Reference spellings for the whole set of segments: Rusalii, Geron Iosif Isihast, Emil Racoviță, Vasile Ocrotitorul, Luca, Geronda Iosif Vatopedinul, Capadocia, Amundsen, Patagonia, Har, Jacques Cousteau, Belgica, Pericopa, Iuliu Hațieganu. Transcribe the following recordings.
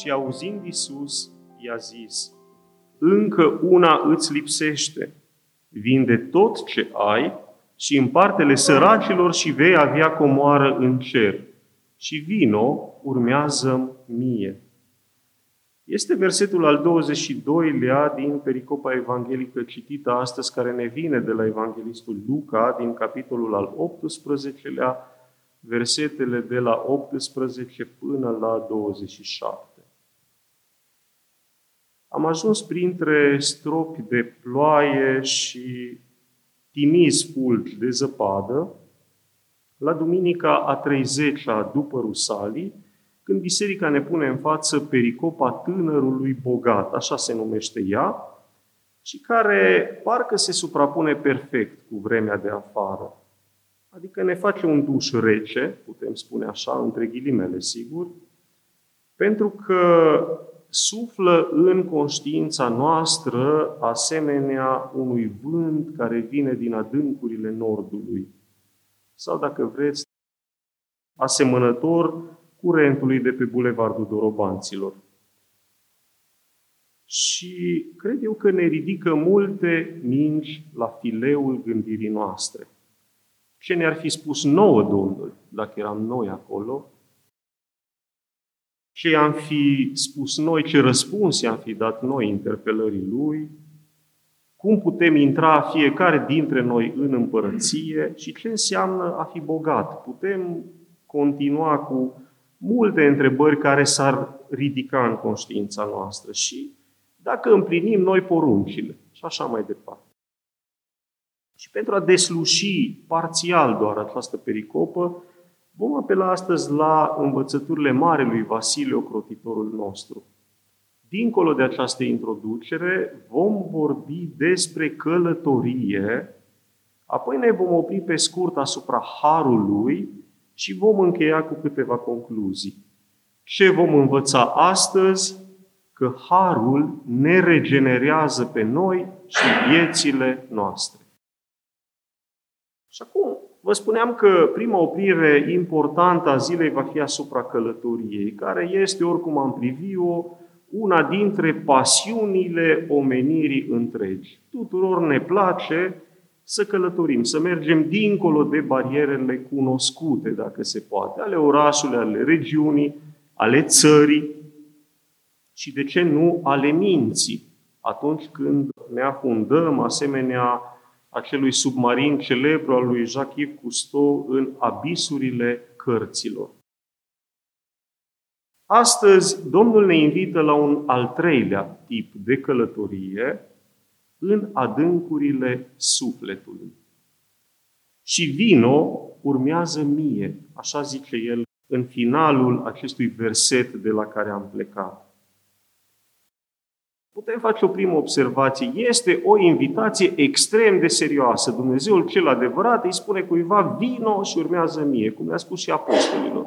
și auzind Iisus, i-a zis: încă una îți lipsește, vinde tot ce ai și împarte-le săracilor și vei avea comoară în cer. Și vino, urmează-mi mie. Este versetul al 22-lea din pericopa evanghelică citită astăzi, care ne vine de la evanghelistul Luca, din capitolul al 18-lea, versetele de la 18 până la 27. Am ajuns printre stropi de ploaie și timizi fulgi de zăpadă la duminica a 30-a după Rusalii, când biserica ne pune în față pericopa tânărului bogat, așa se numește ea, și care parcă se suprapune perfect cu vremea de afară. Adică ne face un duș rece, putem spune așa, între ghilimele, sigur, pentru că suflă în conștiința noastră asemenea unui vânt care vine din adâncurile nordului. Sau, dacă vreți, asemănător curentului de pe bulevardul Dorobanților. Și cred eu că ne ridică multe mingi la fileul gândirii noastre. Ce ne-ar fi spus nouă Domnul, dacă eram noi acolo? Ce i-am fi spus noi, ce răspuns i-am fi dat noi interpelării Lui? Cum putem intra fiecare dintre noi în împărăție? Și ce înseamnă a fi bogat? Putem continua cu multe întrebări care s-ar ridica în conștiința noastră și dacă împlinim noi poruncile și așa mai departe. Și pentru a desluși parțial doar această pericopă, vom apela astăzi la învățăturile marelui Vasile Ocrotitorul nostru. Dincolo de această introducere, vom vorbi despre călătorie, apoi ne vom opri pe scurt asupra Harului și vom încheia cu câteva concluzii. Ce vom învăța astăzi? Că Harul ne regenerează pe noi și viețile noastre. Și acum, vă spuneam că prima oprire importantă a zilei va fi asupra călătoriei, care este, oricum am privit-o, una dintre pasiunile omenirii întregi. Tuturor ne place să călătorim, să mergem dincolo de barierele cunoscute, dacă se poate, ale orașului, ale regiunii, ale țării și, de ce nu, ale minții, atunci când ne afundăm asemenea acelui submarin celebru al lui Jacques Cousteau în abisurile cărților. Astăzi, Domnul ne invită la un al treilea tip de călătorie, în adâncurile sufletului. Și vino, urmează mie, așa zice el în finalul acestui verset de la care am plecat. Putem face o primă observație. Este o invitație extrem de serioasă. Dumnezeul cel adevărat îi spune cuiva: vino și urmează mie, cum le-a spus și apostolilor.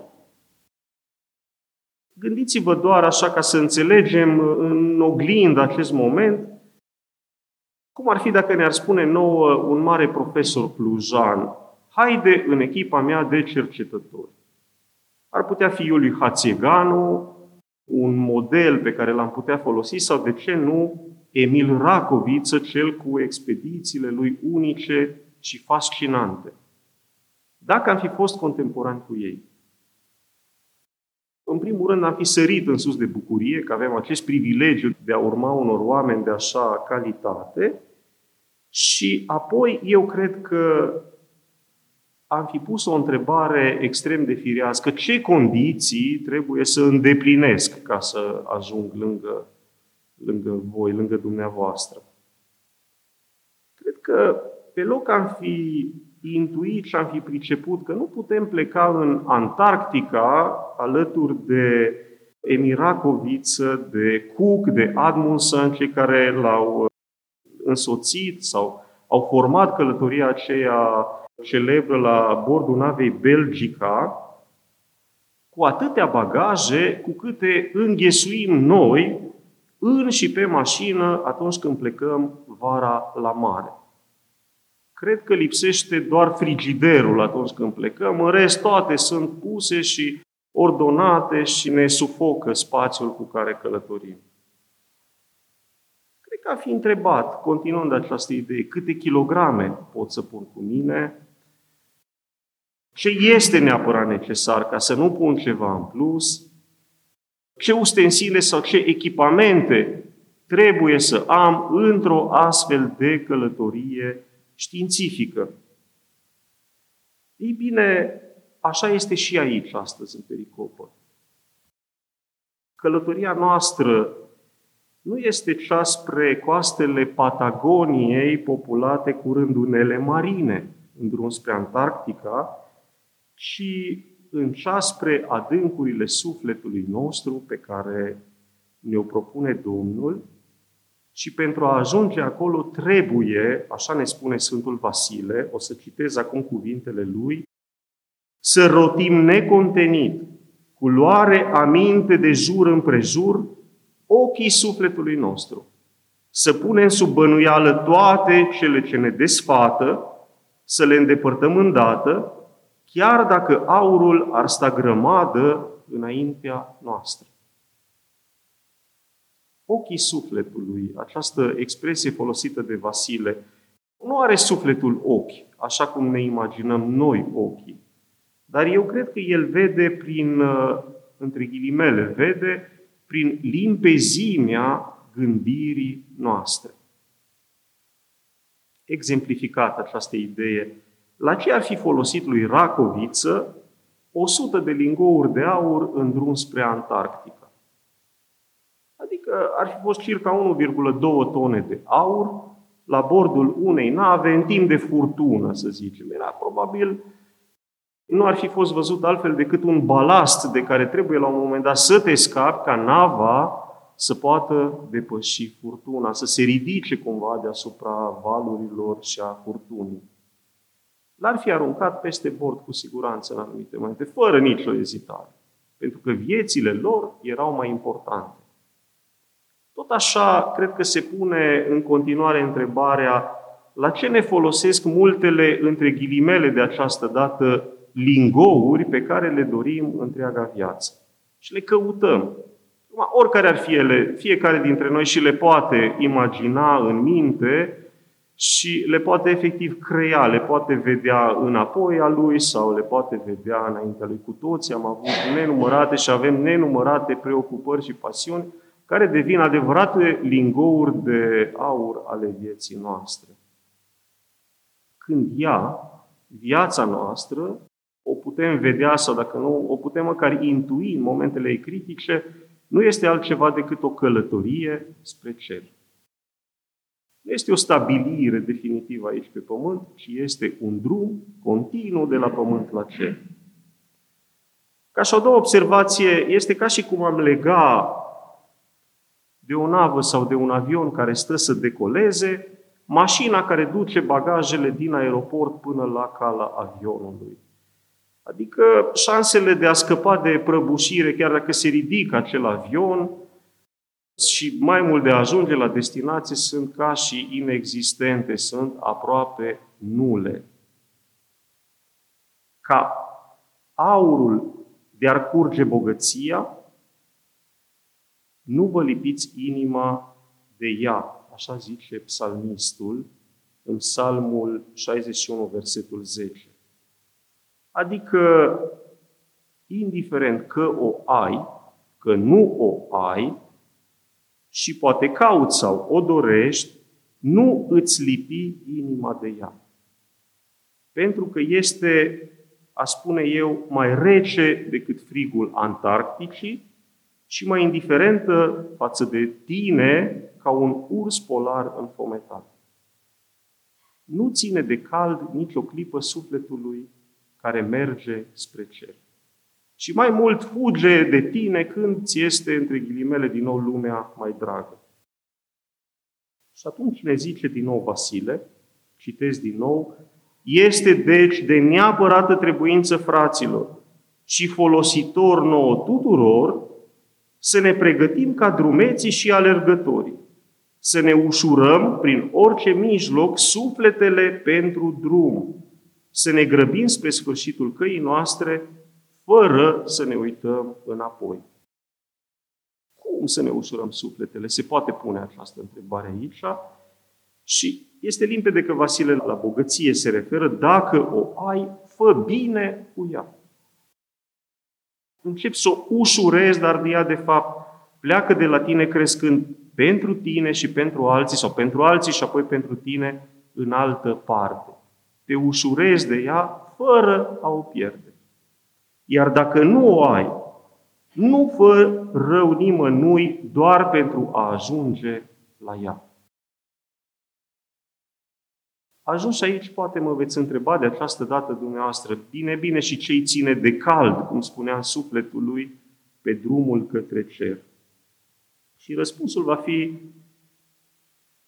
Gândiți-vă doar așa, ca să înțelegem în oglindă acest moment, cum ar fi dacă ne-ar spune nouă un mare profesor clujan: haide în echipa mea de cercetători. Ar putea fi Iuliu Hațieganu, un model pe care l-am putea folosi, sau, de ce nu, Emil Racoviță, cel cu expedițiile lui unice și fascinante. Dacă am fi fost contemporani cu ei. În primul rând, am fi sărit în sus de bucurie că avem acest privilegiu de a urma unor oameni de așa calitate și apoi eu cred că am fi pus o întrebare extrem de firească: ce condiții trebuie să îndeplinesc ca să ajung lângă voi, lângă dumneavoastră? Cred că pe loc am fi intuit și am fi priceput că nu putem pleca în Antarctica alături de Emiracoviță, de Cook, de Amundsen, cei care l-au însoțit sau au format călătoria aceea celebră la bordul navei Belgica, cu atâtea bagaje cu câte înghesuim noi în și pe mașină atunci când plecăm vara la mare. Cred că lipsește doar frigiderul atunci când plecăm, în rest toate sunt puse și ordonate și ne sufocă spațiul cu care călătorim. Cred că a fi întrebat, continuând această idee, câte kilograme pot să pun cu mine, ce este neapărat necesar ca să nu pun ceva în plus, ce ustensile sau ce echipamente trebuie să am într-o astfel de călătorie științifică. Ei bine, așa este și aici astăzi în pericopă. Călătoria noastră nu este cea spre coastele Patagoniei populate cu rândunele marine, în drum spre Antarctica, ci în cea spre adâncurile sufletului nostru pe care ne-o propune Domnul și pentru a ajunge acolo trebuie, așa ne spune Sfântul Vasile, o să citez acum cuvintele lui, să rotim necontenit, cu luare aminte de jur împrejur, ochii sufletului nostru, să punem sub bănuială toate cele ce ne desfată, să le îndepărtăm îndată, chiar dacă aurul ar sta grămadă înaintea noastră. Ochii sufletului, această expresie folosită de Vasile, nu are sufletul ochi, așa cum ne imaginăm noi ochii. Dar eu cred că el vede prin, între ghilimele, vede prin limpezimea gândirii noastre. Exemplificată această idee, la ce ar fi folosit lui Racoviță 100 de lingouri de aur în drum spre Antarctica? Adică ar fi fost circa 1,2 tone de aur la bordul unei nave în timp de furtună, să zicem. Era probabil... Nu ar fi fost văzut altfel decât un balast de care trebuie la un moment dat să te scapi ca nava să poată depăși furtuna, să se ridice cumva deasupra valurilor și a furtunii. L-ar fi aruncat peste bord cu siguranță în anumite momente, fără nicio ezitare, pentru că viețile lor erau mai importante. Tot așa, cred că se pune în continuare întrebarea la ce ne folosesc multele, între ghilimele de această dată, lingouri pe care le dorim întreaga viață. Și le căutăm. Oricare ar fi ele, fiecare dintre noi și le poate imagina în minte și le poate efectiv crea, le poate vedea înapoi a lui sau le poate vedea înaintea lui. Cu toții am avut nenumărate și avem nenumărate preocupări și pasiuni care devin adevărate lingouri de aur ale vieții noastre. Când ea, viața noastră, o putem vedea sau dacă nu, o putem măcar intui în momentele ei critice, nu este altceva decât o călătorie spre cer. Nu este o stabilire definitivă aici pe pământ, ci este un drum continuu de la pământ la cer. Ca și o doua observație, este ca și cum am lega de o navă sau de un avion care stă să decoleze, mașina care duce bagajele din aeroport până la cala avionului. Adică șansele de a scăpa de prăbușire, chiar dacă se ridică acel avion, și mai mult de a ajunge la destinație, sunt ca și inexistente, sunt aproape nule. Ca aurul de-ar curge bogăția, nu vă lipiți inima de ea. Așa zice psalmistul în Psalmul 61, versetul 10. Adică, indiferent că o ai, că nu o ai, și poate cauți sau o dorești, nu îți lipi inima de ea. Pentru că este, aș spune eu, mai rece decât frigul Antarcticii și mai indiferentă față de tine, ca un urs polar înfometat. Nu ține de cald nici o clipă sufletului care merge spre cer. Și mai mult fuge de tine când ți este, între ghilimele, din nou lumea mai dragă. Și atunci ne zice din nou Vasile, citesc din nou, este deci de neapărată trebuință, fraților, și folositor nouă tuturor, să ne pregătim ca drumeții și alergătorii. Să ne ușurăm prin orice mijloc sufletele pentru drum. Să ne grăbim spre sfârșitul căii noastre fără să ne uităm înapoi. Cum să ne ușurăm sufletele? Se poate pune această întrebare aici și este limpede că Vasile la bogăție se referă: dacă o ai, fă bine cu ea. Încep să o ușurezi, dar ea de fapt pleacă de la tine crescând pentru tine și pentru alții, sau pentru alții și apoi pentru tine în altă parte. Te ușurezi de ea fără a o pierde. Iar dacă nu o ai, nu fă rău nimănui doar pentru a ajunge la ea. Ajuns aici, poate mă veți întreba de această dată dumneavoastră: bine, bine, și ce-i ține de cald, cum spunea, sufletul lui pe drumul către cer? Și răspunsul va fi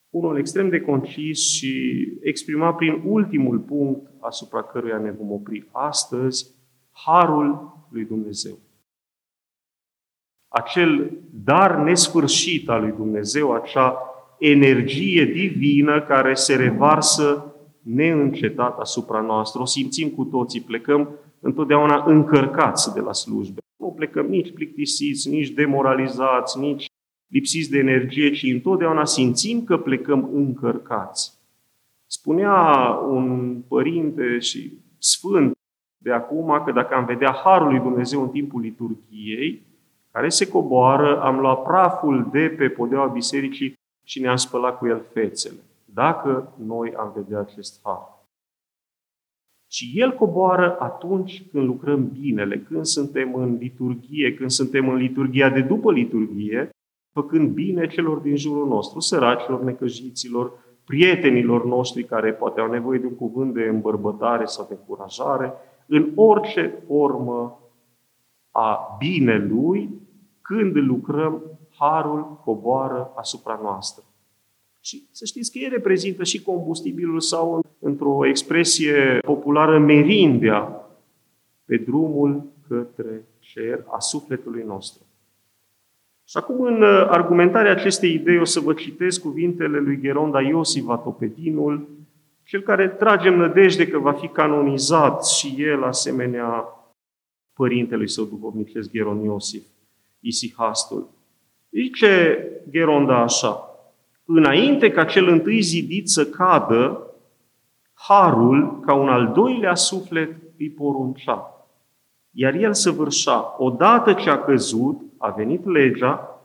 unul extrem de concis și exprimat prin ultimul punct asupra căruia ne vom opri astăzi: harul lui Dumnezeu. Acel dar nesfârșit al lui Dumnezeu, acea energie divină care se revarsă neîncetat asupra noastră. O simțim cu toții, plecăm întotdeauna încărcați de la slujbe. Nu plecăm nici plictisiți, nici demoralizați, nici lipsiți de energie, ci întotdeauna simțim că plecăm încărcați. Spunea un părinte și sfânt de acum că dacă am vedea harul lui Dumnezeu în timpul liturghiei, care se coboară, am luat praful de pe podeaua bisericii și ne-am spălat cu el fețele, dacă noi am vedea acest har. Și el coboară atunci când lucrăm binele, când suntem în liturghie, când suntem în liturghia de după liturghie, făcând bine celor din jurul nostru, săracilor, necăjiților, prietenilor noștri care poate au nevoie de un cuvânt de îmbărbătare sau de încurajare, în orice formă a binelui, când lucrăm, harul coboară asupra noastră. Și să știți că el reprezintă și combustibilul sau, într-o expresie populară, merindea pe drumul către cer a sufletului nostru. Și acum, în argumentarea acestei idei, o să vă citesc cuvintele lui Geronda Iosif Vatopedinul, cel care tragem nădejde că va fi canonizat și el, asemenea părintelui său duhovnicesc, Geron Iosif, Isihastul. Zice Geronda așa: înainte ca cel întâi zidit să cadă, harul, ca un al doilea suflet, îi poruncea. Iar el săvârșa, odată ce a căzut, a venit legea,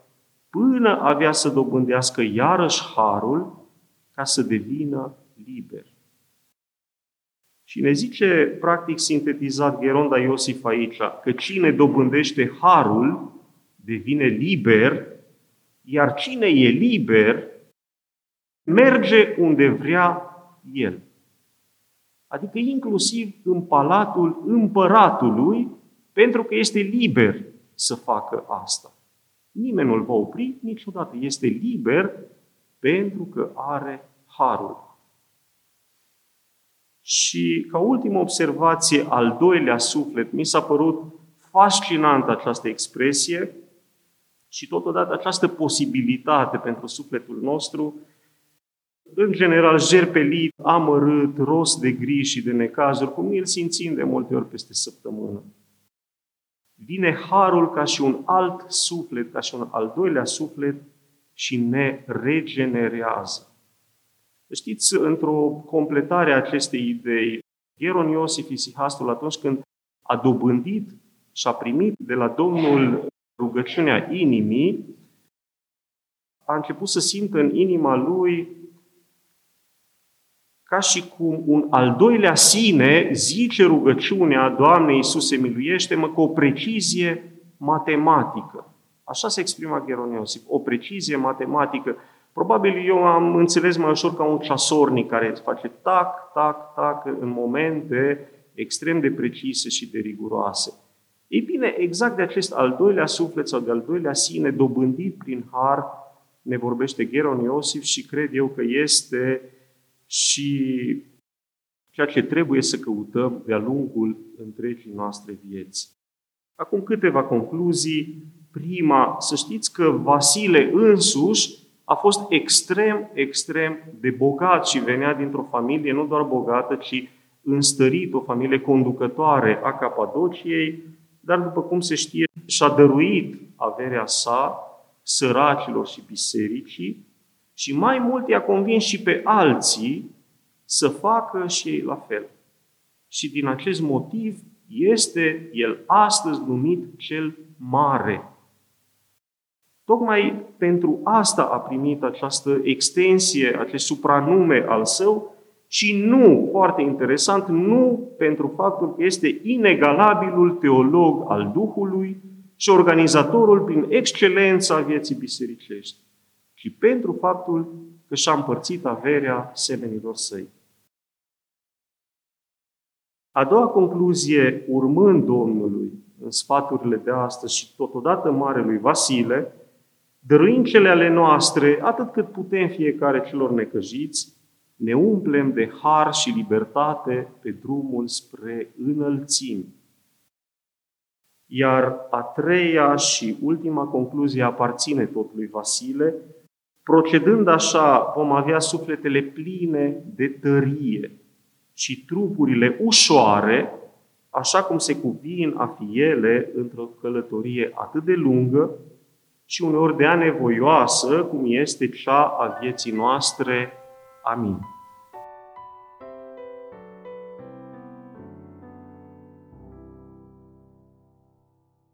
până avea să dobândească iarăși harul, ca să devină liber. Și ne zice, practic sintetizat, Geronda Iosif aici, că cine dobândește harul, devine liber, iar cine e liber, merge unde vrea el. Adică inclusiv în palatul împăratului, pentru că este liber să facă asta. Nimeni nu-l va opri niciodată. Este liber pentru că are harul. Și ca ultimă observație, al doilea suflet, mi s-a părut fascinantă această expresie și totodată această posibilitate pentru sufletul nostru, în general jerpelit, amărât, rost de griji și de necazuri, cum îl simțim de multe ori peste săptămână. Vine harul ca și un alt suflet, ca și un al doilea suflet și ne regenerează. Știți, într-o completare a acestei idei, Geron Iosif Isihastul, atunci când a dobândit și a primit de la Domnul rugăciunea inimii, a început să simtă în inima lui ca și cum un al doilea sine zice rugăciunea: Doamne Iisuse, miluiește-mă, cu o precizie matematică. Așa se exprima Geron Iosif, o precizie matematică. Probabil eu am înțeles mai ușor ca un ceasornic care îți face tac, tac, tac în momente extrem de precise și de riguroase. Ei bine, exact de acest al doilea suflet sau de al doilea sine dobândit prin har ne vorbește Geron Iosif și cred eu că este și ceea ce trebuie să căutăm de-a lungul întregii noastre vieți. Acum câteva concluzii. Prima, să știți că Vasile însuși a fost extrem, extrem de bogat și venea dintr-o familie nu doar bogată, ci înstărit, o familie conducătoare a Capadociei, dar după cum se știe, și-a dăruit averea sa săracilor și bisericii și mai mult i-a convins și pe alții să facă și ei la fel. Și din acest motiv este el astăzi numit cel mare. Tocmai pentru asta a primit această extensie, acest supranume al său, și nu, foarte interesant, nu pentru faptul că este inegalabilul teolog al Duhului și organizatorul prin excelența vieții bisericești, ci pentru faptul că și-a împărțit averea semenilor săi. A doua concluzie, urmând Domnului în sfaturile de astăzi și totodată Marelui Vasile, dăruind cele ale noastre, atât cât putem fiecare celor necăjiți, ne umplem de har și libertate pe drumul spre înălțimi. Iar a treia și ultima concluzie aparține tot lui Vasile. Procedând așa, vom avea sufletele pline de tărie și trupurile ușoare, așa cum se cuvin a fi ele într-o călătorie atât de lungă și uneori de anevoioasă, cum este cea a vieții noastre. Amin.